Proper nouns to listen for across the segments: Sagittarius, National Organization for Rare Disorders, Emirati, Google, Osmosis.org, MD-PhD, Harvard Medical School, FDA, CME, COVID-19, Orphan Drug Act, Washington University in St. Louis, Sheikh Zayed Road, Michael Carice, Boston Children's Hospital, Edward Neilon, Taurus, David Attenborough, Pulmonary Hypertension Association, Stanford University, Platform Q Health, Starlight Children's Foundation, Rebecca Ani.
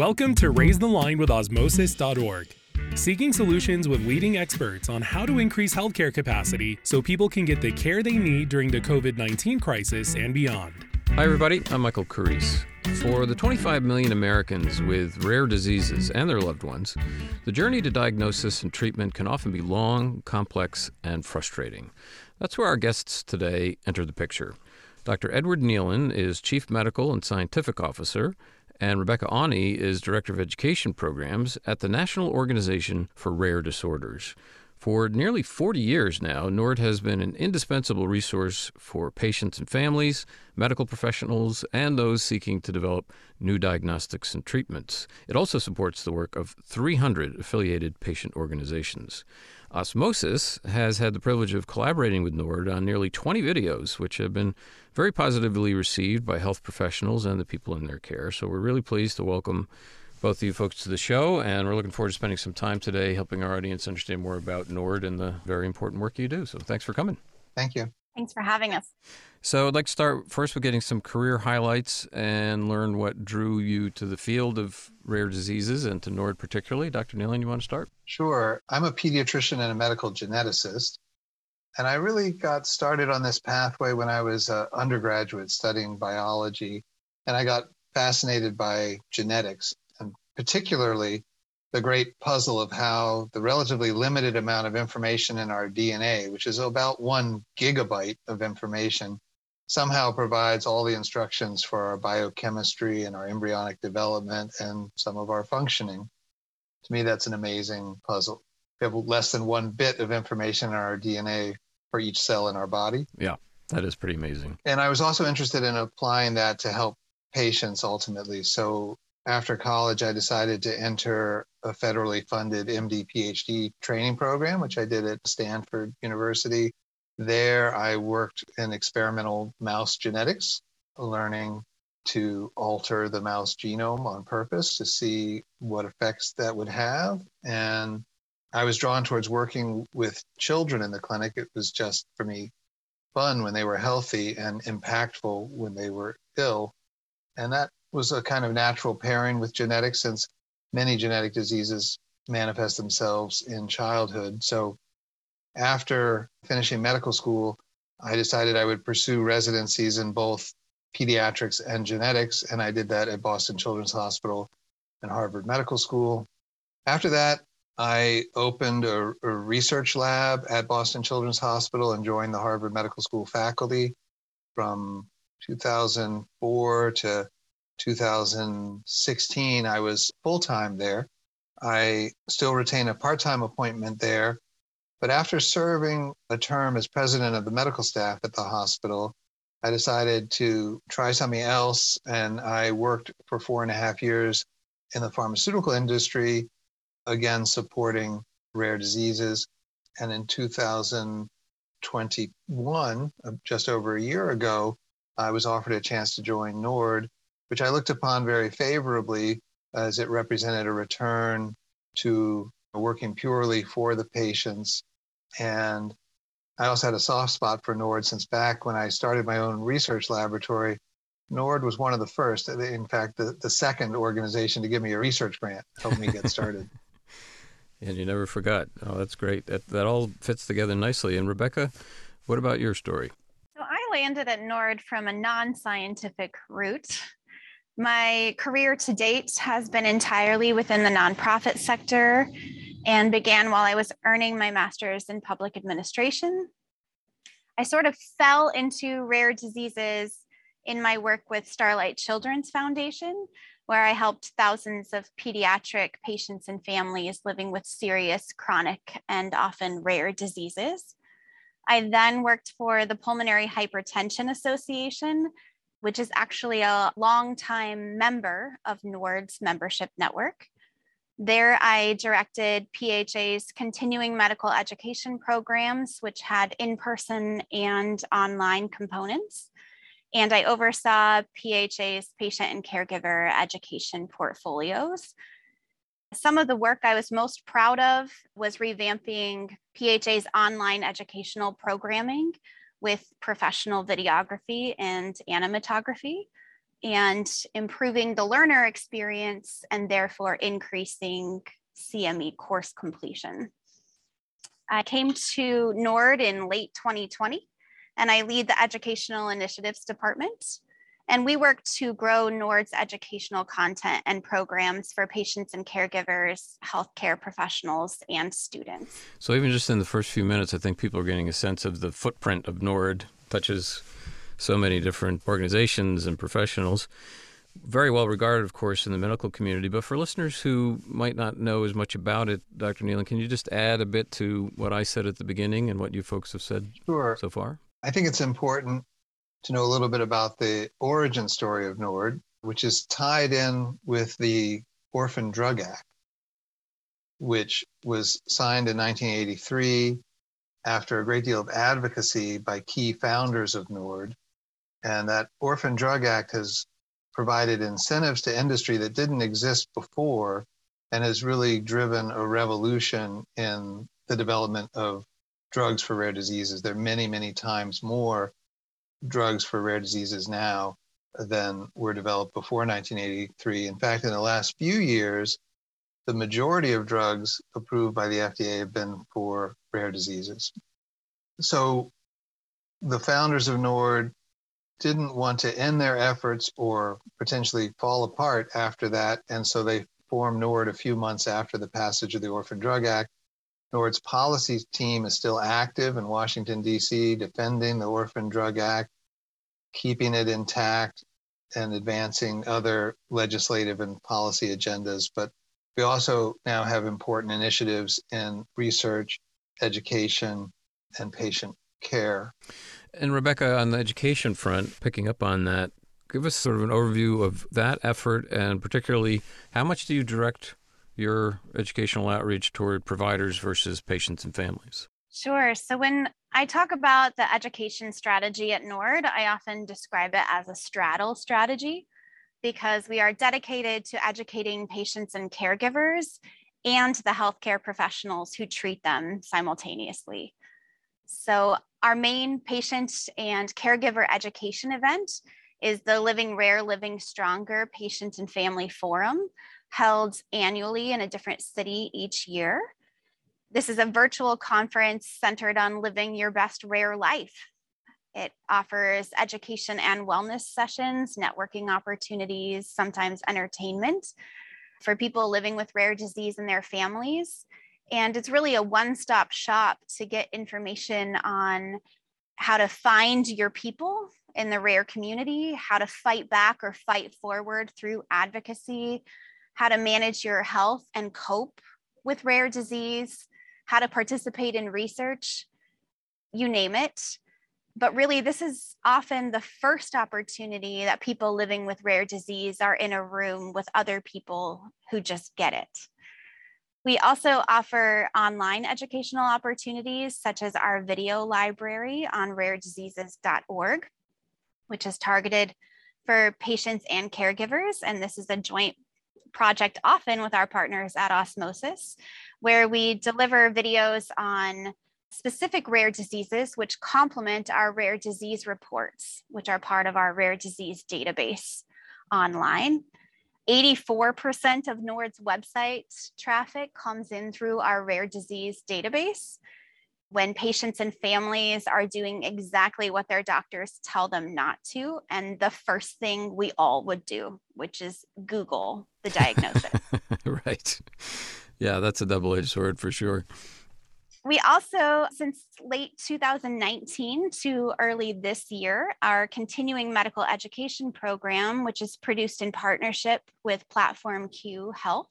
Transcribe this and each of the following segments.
Welcome to Raise the Line with Osmosis.org, seeking solutions with leading experts on how to increase healthcare capacity so people can get the care they need during the COVID-19 crisis and beyond. Hi everybody, I'm Michael Carice. For the 25 million Americans with rare diseases and their loved ones, the journey to diagnosis and treatment can often be long, complex, and frustrating. That's where our guests today enter the picture. Dr. Edward Neilon is Chief Medical and Scientific Officer, and Rebecca Ani is Director of Education Programs at the National Organization for Rare Disorders. For nearly 40 years now, NORD has been an indispensable resource for patients and families, medical professionals, and those seeking to develop new diagnostics and treatments. It also supports the work of 300 affiliated patient organizations. Osmosis has had the privilege of collaborating with NORD on nearly 20 videos, which have been very positively received by health professionals and the people in their care. So we're really pleased to welcome both of you folks to the show, and we're looking forward to spending some time today helping our audience understand more about NORD and the very important work you do. So thanks for coming. Thank you. Thanks for having us. So I'd like to start first with getting some career highlights and learn what drew you to the field of rare diseases and to NORD particularly. Dr. Neilon, you want to start? Sure. I'm a pediatrician and a medical geneticist, and I really got started on this pathway when I was an undergraduate studying biology, and I got fascinated by genetics, particularly the great puzzle of how the relatively limited amount of information in our DNA, which is about 1 gigabyte of information, somehow provides all the instructions for our biochemistry and our embryonic development and some of our functioning. To me, that's an amazing puzzle. We have less than 1 bit of information in our DNA for each cell in our body. Yeah, that is pretty amazing. And I was also interested in applying that to help patients ultimately. So after college, I decided to enter a federally funded MD-PhD training program, which I did at Stanford University. There, I worked in experimental mouse genetics, learning to alter the mouse genome on purpose to see what effects that would have. And I was drawn towards working with children in the clinic. It was just, for me, fun when they were healthy and impactful when they were ill. And that was a kind of natural pairing with genetics, since many genetic diseases manifest themselves in childhood. So after finishing medical school, I decided I would pursue residencies in both pediatrics and genetics, and I did that at Boston Children's Hospital and Harvard Medical School. After that, I opened a research lab at Boston Children's Hospital and joined the Harvard Medical School faculty from 2004 to 2016, I was full-time there. I still retain a part-time appointment there, but after serving a term as president of the medical staff at the hospital, I decided to try something else, and I worked for 4.5 years in the pharmaceutical industry, again, supporting rare diseases. And in 2021, just over a year ago, I was offered a chance to join NORD, which I looked upon very favorably as it represented a return to working purely for the patients. And I also had a soft spot for NORD since back when I started my own research laboratory. NORD was one of the first, in fact, the second organization to give me a research grant, helped me get started. And you never forgot. Oh, that's great. That all fits together nicely. And Rebecca, what about your story? So I landed at NORD from a non-scientific route. My career to date has been entirely within the nonprofit sector and began while I was earning my master's in public administration. I sort of fell into rare diseases in my work with Starlight Children's Foundation, where I helped thousands of pediatric patients and families living with serious, chronic, and often rare diseases. I then worked for the Pulmonary Hypertension Association, which is actually a longtime member of NORD's membership network. There, I directed PHA's continuing medical education programs, which had in-person and online components. And I oversaw PHA's patient and caregiver education portfolios. Some of the work I was most proud of was revamping PHA's online educational programming with professional videography and animatography. and improving the learner experience and therefore increasing CME course completion. I came to NORD in late 2020, and I lead the Educational Initiatives Department. And we work to grow NORD's educational content and programs for patients and caregivers, healthcare professionals, and students. So even just in the first few minutes, I think people are getting a sense of the footprint of NORD, touches so many different organizations and professionals. Very well regarded, of course, in the medical community. But for listeners who might not know as much about it, Dr. Neilon, can you just add a bit to what I said at the beginning and what you folks have said so far? I think it's important to know a little bit about the origin story of NORD, which is tied in with the Orphan Drug Act, which was signed in 1983 after a great deal of advocacy by key founders of NORD. And that Orphan Drug Act has provided incentives to industry that didn't exist before and has really driven a revolution in the development of drugs for rare diseases. There are many, many times more drugs for rare diseases now than were developed before 1983. In fact, in the last few years, the majority of drugs approved by the FDA have been for rare diseases. So the founders of NORD didn't want to end their efforts or potentially fall apart after that, and so they formed NORD a few months after the passage of the Orphan Drug Act. NORD's policy team is still active in Washington, D.C., defending the Orphan Drug Act, keeping it intact, and advancing other legislative and policy agendas. But we also now have important initiatives in research, education, and patient care. And Rebecca, on the education front, picking up on that, give us sort of an overview of that effort, and particularly how much do you direct your educational outreach toward providers versus patients and families? Sure. So when I talk about the education strategy at NORD, I often describe it as a straddle strategy because we are dedicated to educating patients and caregivers and the healthcare professionals who treat them simultaneously. So our main patient and caregiver education event is the Living Rare, Living Stronger Patient and Family Forum, held annually in a different city each year. This is a virtual conference centered on living your best rare life. It offers education and wellness sessions, networking opportunities, sometimes entertainment for people living with rare disease and their families. And it's really a one-stop shop to get information on how to find your people in the rare community, how to fight back or fight forward through advocacy, how to manage your health and cope with rare disease, how to participate in research, you name it. But really, this is often the first opportunity that people living with rare disease are in a room with other people who just get it. We also offer online educational opportunities, such as our video library on rarediseases.org, which is targeted for patients and caregivers. And this is a joint project often with our partners at Osmosis, where we deliver videos on specific rare diseases, which complement our rare disease reports, which are part of our rare disease database online. 84% of NORD's website traffic comes in through our rare disease database when patients and families are doing exactly what their doctors tell them not to, and the first thing we all would do, which is Google the diagnosis. Right. Yeah, that's a double-edged sword for sure. We also, since late 2019 to early this year, our continuing medical education program, which is produced in partnership with Platform Q Health,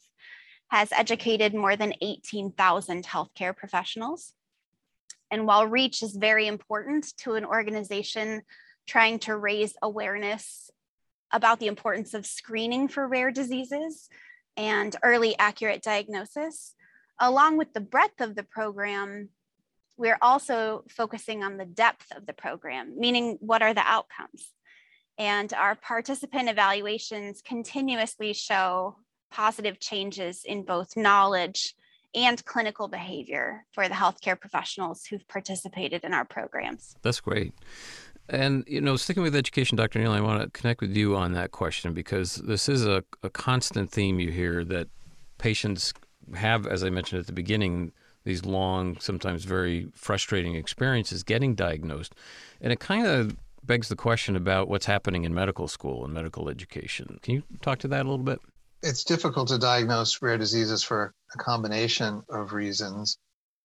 has educated more than 18,000 healthcare professionals. And while reach is very important to an organization trying to raise awareness about the importance of screening for rare diseases and early accurate diagnosis, along with the breadth of the program, we're also focusing on the depth of the program, meaning what are the outcomes? And our participant evaluations continuously show positive changes in both knowledge and clinical behavior for the healthcare professionals who've participated in our programs. That's great. And, you know, sticking with education, Dr. Neilon, I want to connect with you on that question, because this is a constant theme you hear, that patients have, as I mentioned at the beginning, these long, sometimes very frustrating experiences getting diagnosed. And it kind of begs the question about what's happening in medical school and medical education. Can you talk to that a little bit? It's difficult to diagnose rare diseases for a combination of reasons.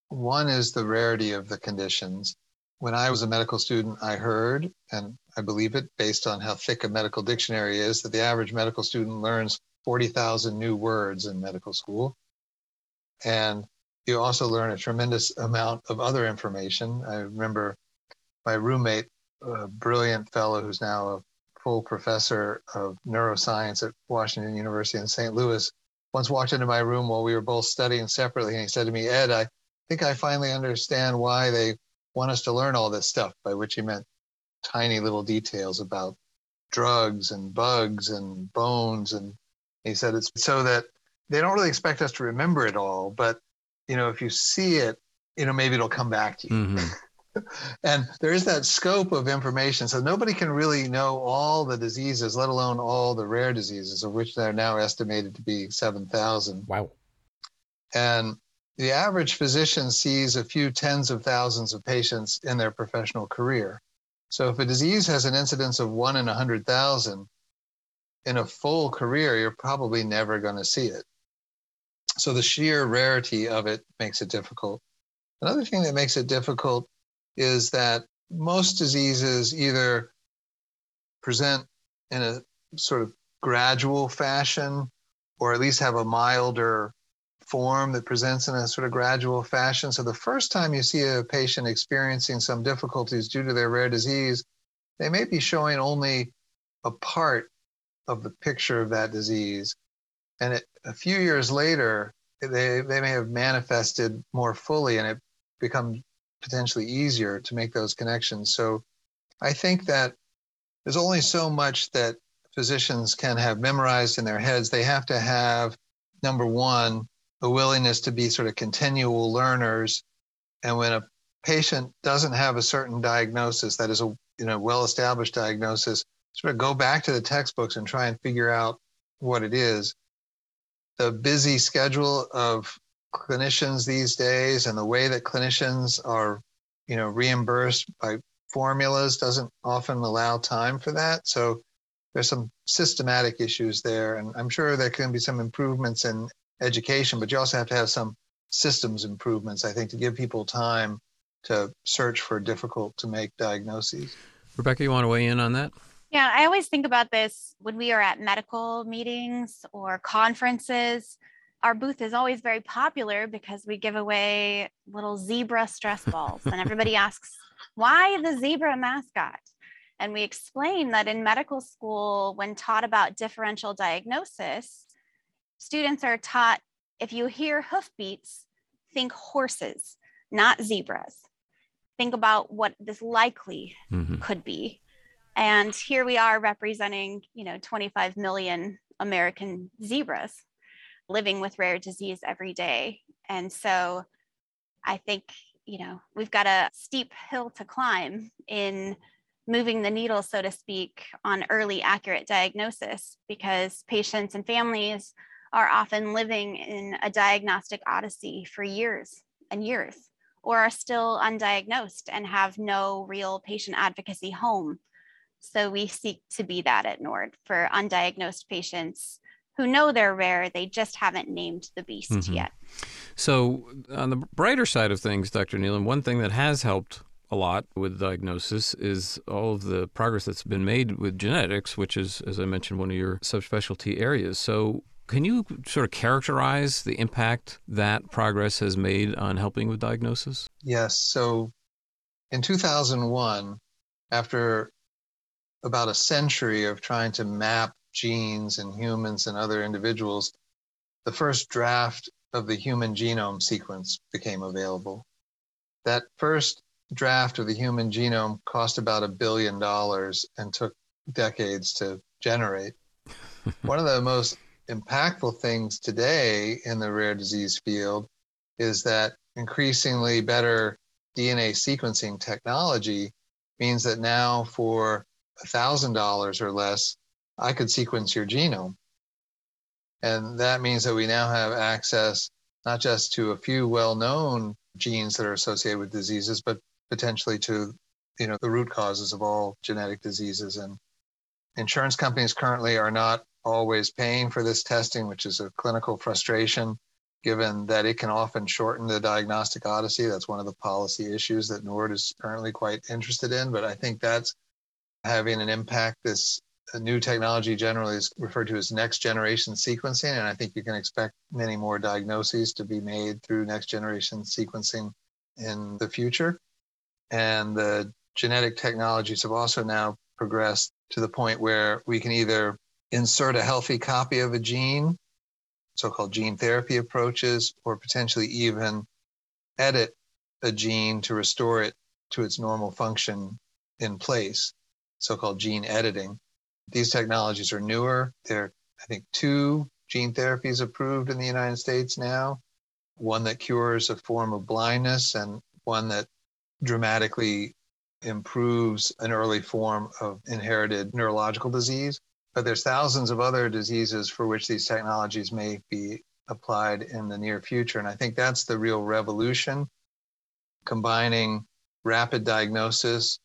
One is the rarity of the conditions. When I was a medical student, I heard, and I believe it based on how thick a medical dictionary is, that the average medical student learns 40,000 new words in medical school. And you also learn a tremendous amount of other information. I remember my roommate, a brilliant fellow who's now a full professor of neuroscience at Washington University in St. Louis, once walked into my room while we were both studying separately, and he said to me, "Ed, I think I finally understand why they want us to learn all this stuff," by which he meant tiny little details about drugs and bugs and bones. And he said it's so that they don't really expect us to remember it all, but, you know, if you see it, you know, maybe it'll come back to you. Mm-hmm. And there is that scope of information. So nobody can really know all the diseases, let alone all the rare diseases, of which they're now estimated to be 7,000. Wow. And the average physician sees a few tens of thousands of patients in their professional career. So if a disease has an incidence of 1 in 100,000, in a full career, you're probably never going to see it. So the sheer rarity of it makes it difficult. Another thing that makes it difficult is that most diseases either present in a sort of gradual fashion, or at least have a milder form that presents in a sort of gradual fashion. So the first time you see a patient experiencing some difficulties due to their rare disease, they may be showing only a part of the picture of that disease. And a few years later, they may have manifested more fully, and it becomes potentially easier to make those connections. So I think that there's only so much that physicians can have memorized in their heads. They have to have, number one, a willingness to be sort of continual learners. And when a patient doesn't have a certain diagnosis that is a, you know, well-established diagnosis, sort of go back to the textbooks and try and figure out what it is. The busy schedule of clinicians these days and the way that clinicians are, you know, reimbursed by formulas doesn't often allow time for that. So there's some systematic issues there. And I'm sure there can be some improvements in education, but you also have to have some systems improvements, I think, to give people time to search for difficult to make diagnoses. Rebecca, you want to weigh in on that? Yeah, I always think about this when we are at medical meetings or conferences. Our booth is always very popular because we give away little zebra stress balls, and everybody asks, why the zebra mascot? And we explain that in medical school, when taught about differential diagnosis, students are taught, if you hear hoofbeats, think horses, not zebras. Think about what this likely could be. And here we are representing, you know, 25 million American zebras living with rare disease every day. And so I think, you know, we've got a steep hill to climb in moving the needle, so to speak, on early accurate diagnosis, because patients and families are often living in a diagnostic odyssey for years and years, or are still undiagnosed and have no real patient advocacy home. So we seek to be that at NORD for undiagnosed patients who know they're rare, they just haven't named the beast yet. So on the brighter side of things, Dr. Neilon, one thing that has helped a lot with diagnosis is all of the progress that's been made with genetics, which is, as I mentioned, one of your subspecialty areas. So can you sort of characterize the impact that progress has made on helping with diagnosis? Yes. So in 2001, after about a century of trying to map genes in humans and other individuals, the first draft of the human genome sequence became available. That first draft of the human genome cost about $1 billion and took decades to generate. One of the most impactful things today in the rare disease field is that increasingly better DNA sequencing technology means that now for $1,000 or less, I could sequence your genome. And that means that we now have access not just to a few well-known genes that are associated with diseases, but potentially to, you know, the root causes of all genetic diseases. And insurance companies currently are not always paying for this testing, which is a clinical frustration, given that it can often shorten the diagnostic odyssey. That's one of the policy issues that NORD is currently quite interested in, but I think that's having an impact. This new technology generally is referred to as next generation sequencing, and I think you can expect many more diagnoses to be made through next generation sequencing in the future. And the genetic technologies have also now progressed to the point where we can either insert a healthy copy of a gene, so-called gene therapy approaches, or potentially even edit a gene to restore it to its normal function in place, so-called gene editing. These technologies are newer. There are, I think, 2 gene therapies approved in the United States now, one that cures a form of blindness and one that dramatically improves an early form of inherited neurological disease. But there's thousands of other diseases for which these technologies may be applied in the near future. And I think that's the real revolution, combining rapid diagnosis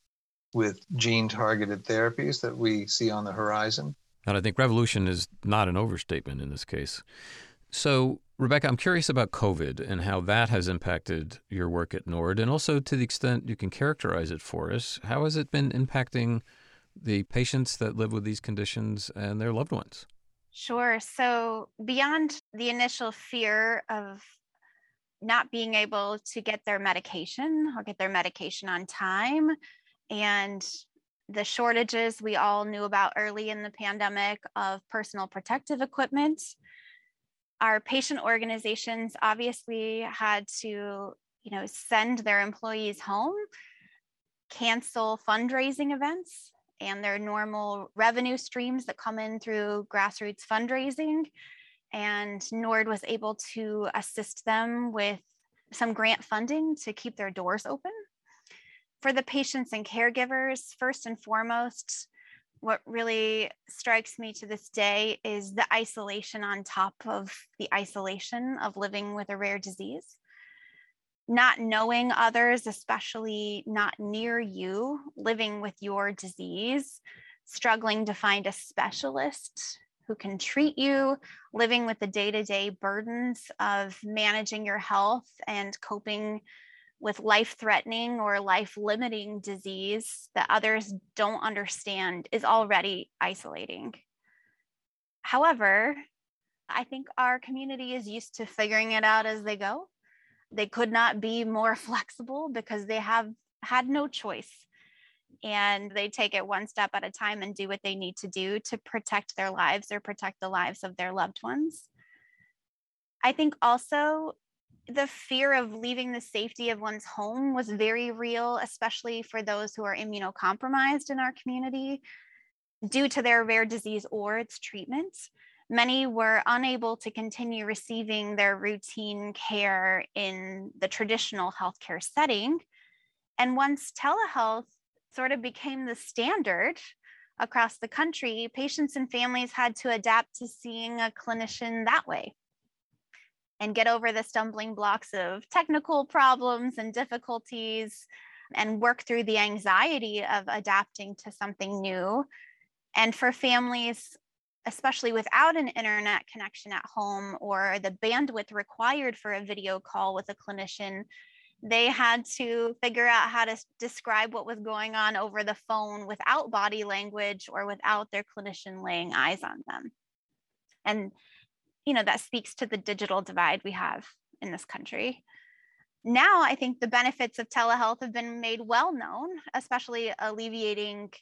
with gene-targeted therapies that we see on the horizon. And I think revolution is not an overstatement in this case. So, Rebecca, I'm curious about COVID and how that has impacted your work at NORD, and also to the extent you can characterize it for us, how has it been impacting the patients that live with these conditions and their loved ones? Sure. So beyond the initial fear of not being able to get their medication or get their medication on time, and the shortages we all knew about early in the pandemic of personal protective equipment, our patient organizations obviously had to, you know, send their employees home, cancel fundraising events and their normal revenue streams that come in through grassroots fundraising. And NORD was able to assist them with some grant funding to keep their doors open. For the patients and caregivers, first and foremost, what really strikes me to this day is the isolation on top of the isolation of living with a rare disease. Not knowing others, especially not near you, living with your disease, struggling to find a specialist who can treat you, living with the day-to-day burdens of managing your health and coping with life-threatening or life-limiting disease that others don't understand is already isolating. However, I think our community is used to figuring it out as they go. They could not be more flexible because they have had no choice, and they take it one step at a time and do what they need to do to protect their lives or protect the lives of their loved ones. I think also the fear of leaving the safety of one's home was very real, especially for those who are immunocompromised in our community due to their rare disease or its treatment. Many were unable to continue receiving their routine care in the traditional healthcare setting. And once telehealth sort of became the standard across the country, patients and families had to adapt to seeing a clinician that way and get over the stumbling blocks of technical problems and difficulties and work through the anxiety of adapting to something new. And for families, especially without an internet connection at home or the bandwidth required for a video call with a clinician, they had to figure out how to describe what was going on over the phone without body language or without their clinician laying eyes on them. And, you know, that speaks to the digital divide we have in this country. Now, I think the benefits of telehealth have been made well known, especially alleviating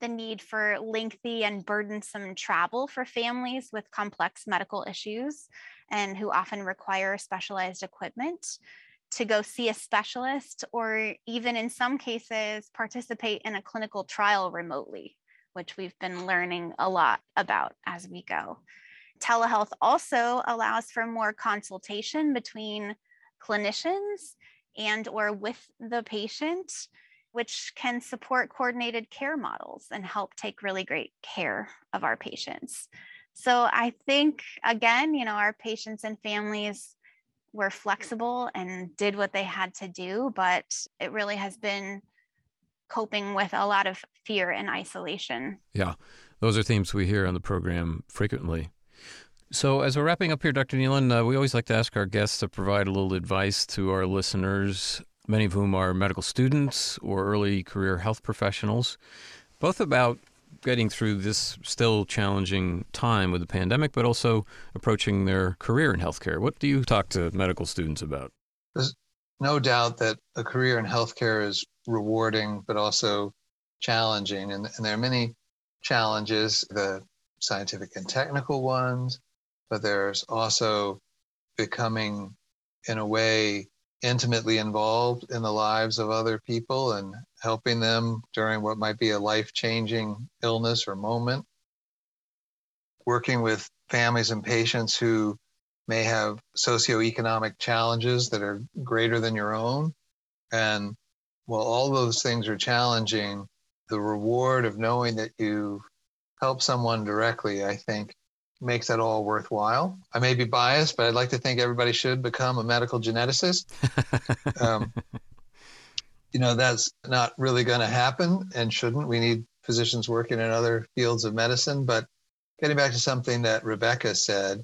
the need for lengthy and burdensome travel for families with complex medical issues and who often require specialized equipment to go see a specialist, or even in some cases participate in a clinical trial remotely, which we've been learning a lot about as we go. Telehealth also allows for more consultation between clinicians and/or with the patient, which can support coordinated care models and help take really great care of our patients. So I think, again, you know, our patients and families were flexible and did what they had to do, but it really has been coping with a lot of fear and isolation. Yeah, those are themes we hear on the program frequently. So as we're wrapping up here, Dr. Neilon, we always like to ask our guests to provide a little advice to our listeners, many of whom are medical students or early career health professionals, both about getting through this still challenging time with the pandemic, but also approaching their career in healthcare. What do you talk to medical students about? There's no doubt that a career in healthcare is rewarding, but also challenging. And there are many challenges, the scientific and technical ones, but there's also becoming, in a way, intimately involved in the lives of other people and helping them during what might be a life-changing illness or moment. Working with families and patients who may have socioeconomic challenges that are greater than your own. And while all those things are challenging, the reward of knowing that you help someone directly, I think, makes that all worthwhile. I may be biased, but I'd like to think everybody should become a medical geneticist. You know, that's not really going to happen and shouldn't. We need physicians working in other fields of medicine. But getting back to something that Rebecca said,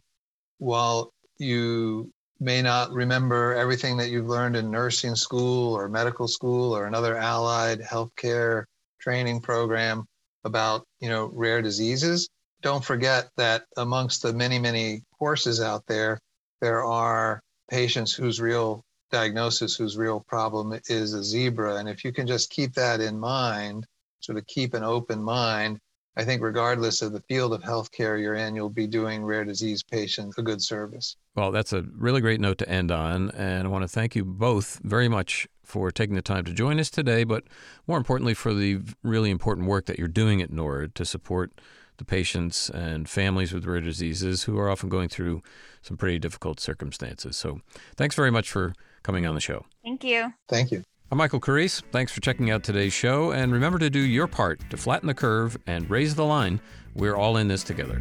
while you may not remember everything that you've learned in nursing school or medical school or another allied healthcare training program about, you know, rare diseases, don't forget that amongst the many, many courses out there, there are patients whose real diagnosis, whose real problem is a zebra. And if you can just keep that in mind, sort of keep an open mind, I think regardless of the field of healthcare you're in, you'll be doing rare disease patients a good service. Well, that's a really great note to end on. And I want to thank you both very much for taking the time to join us today, but more importantly, for the really important work that you're doing at NORD to support the patients and families with rare diseases who are often going through some pretty difficult circumstances. So thanks very much for coming on the show. Thank you. Thank you. I'm Michael Carice. Thanks for checking out today's show. And remember to do your part to flatten the curve and raise the line. We're all in this together.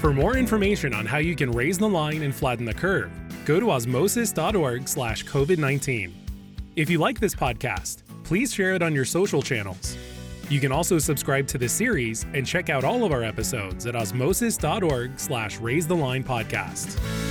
For more information on how you can raise the line and flatten the curve, go to osmosis.org/COVID-19. If you like this podcast, please share it on your social channels. You can also subscribe to this series and check out all of our episodes at osmosis.org/raisethe line podcast.